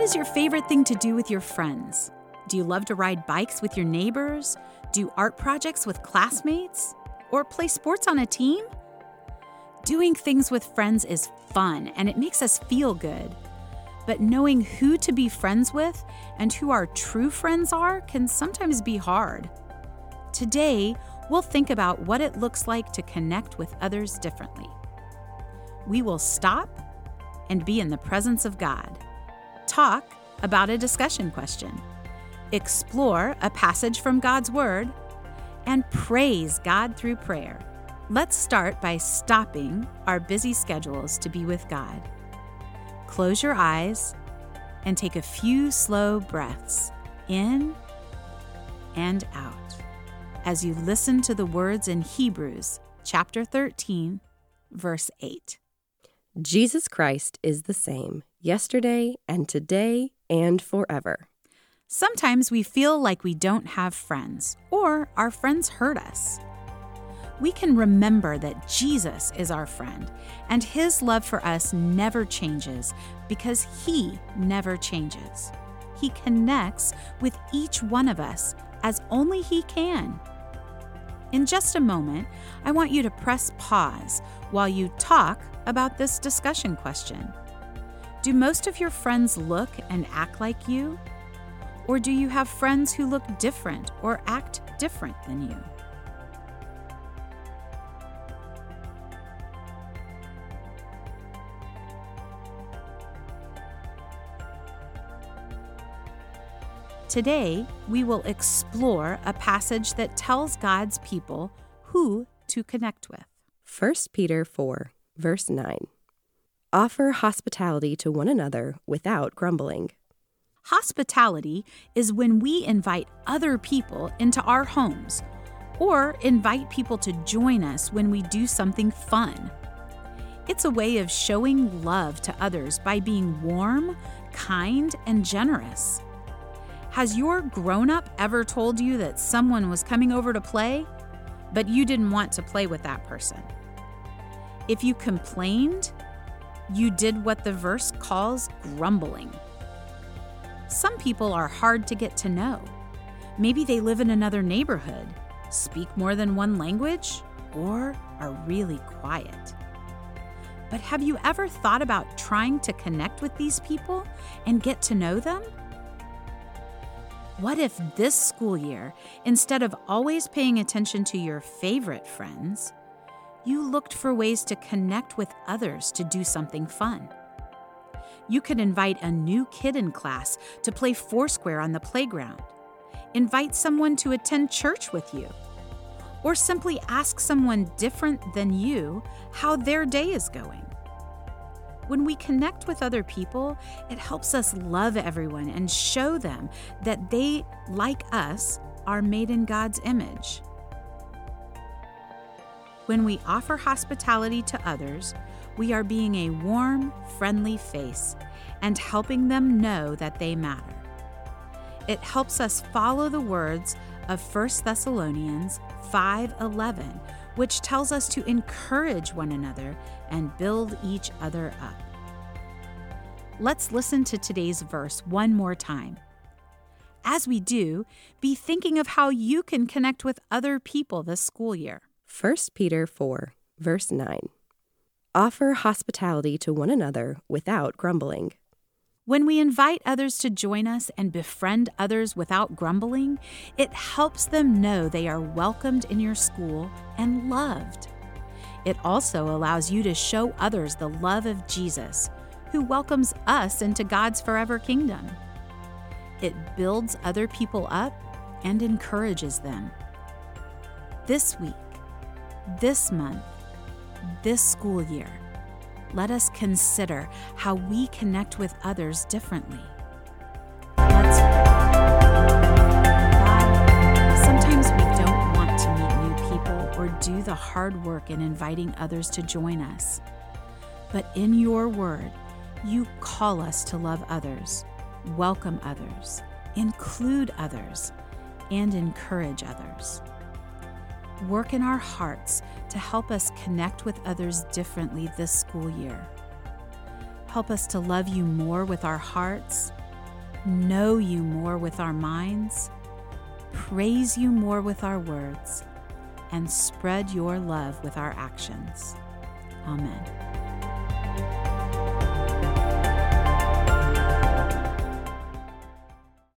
What is your favorite thing to do with your friends? Do you love to ride bikes with your neighbors? Do art projects with classmates? Or play sports on a team? Doing things with friends is fun and it makes us feel good. But knowing who to be friends with and who our true friends are can sometimes be hard. Today, we'll think about what it looks like to connect with others differently. We will stop and be in the presence of God, talk about a discussion question, explore a passage from God's Word, and praise God through prayer. Let's start by stopping our busy schedules to be with God. Close your eyes and take a few slow breaths in and out as you listen to the words in Hebrews chapter 13, verse 8. Jesus Christ is the same yesterday and today and forever. Sometimes we feel like we don't have friends or our friends hurt us. We can remember that Jesus is our friend and his love for us never changes because he never changes. He connects with each one of us as only he can. In just a moment, I want you to press pause while you talk about this discussion question. Do most of your friends look and act like you? Or do you have friends who look different or act different than you? Today, we will explore a passage that tells God's people who to connect with. 1 Peter 4, verse 9. Offer hospitality to one another without grumbling. Hospitality is when we invite other people into our homes or invite people to join us when we do something fun. It's a way of showing love to others by being warm, kind, and generous. Has your grown-up ever told you that someone was coming over to play, but you didn't want to play with that person? If you complained, you did what the verse calls grumbling. Some people are hard to get to know. Maybe they live in another neighborhood, speak more than one language, or are really quiet. But have you ever thought about trying to connect with these people and get to know them? What if this school year, instead of always paying attention to your favorite friends, you looked for ways to connect with others to do something fun? You could invite a new kid in class to play Foursquare on the playground, invite someone to attend church with you, or simply ask someone different than you how their day is going. When we connect with other people, it helps us love everyone and show them that they, like us, are made in God's image. When we offer hospitality to others, we are being a warm, friendly face and helping them know that they matter. It helps us follow the words of 1 Thessalonians 5:11, which tells us to encourage one another and build each other up. Let's listen to today's verse one more time. As we do, be thinking of how you can connect with other people this school year. 1 Peter 4, verse 9. Offer hospitality to one another without grumbling. When we invite others to join us and befriend others without grumbling, it helps them know they are welcomed in your school and loved. It also allows you to show others the love of Jesus, who welcomes us into God's forever kingdom. It builds other people up and encourages them. This week, this month, this school year, let us consider how we connect with others differently. Sometimes we don't want to meet new people or do the hard work in inviting others to join us. But in your word, you call us to love others, welcome others, include others, and encourage others. Work in our hearts to help us connect with others differently this school year. Help us to love you more with our hearts know you more with our minds, praise you more with our words, and spread your love with our actions. Amen.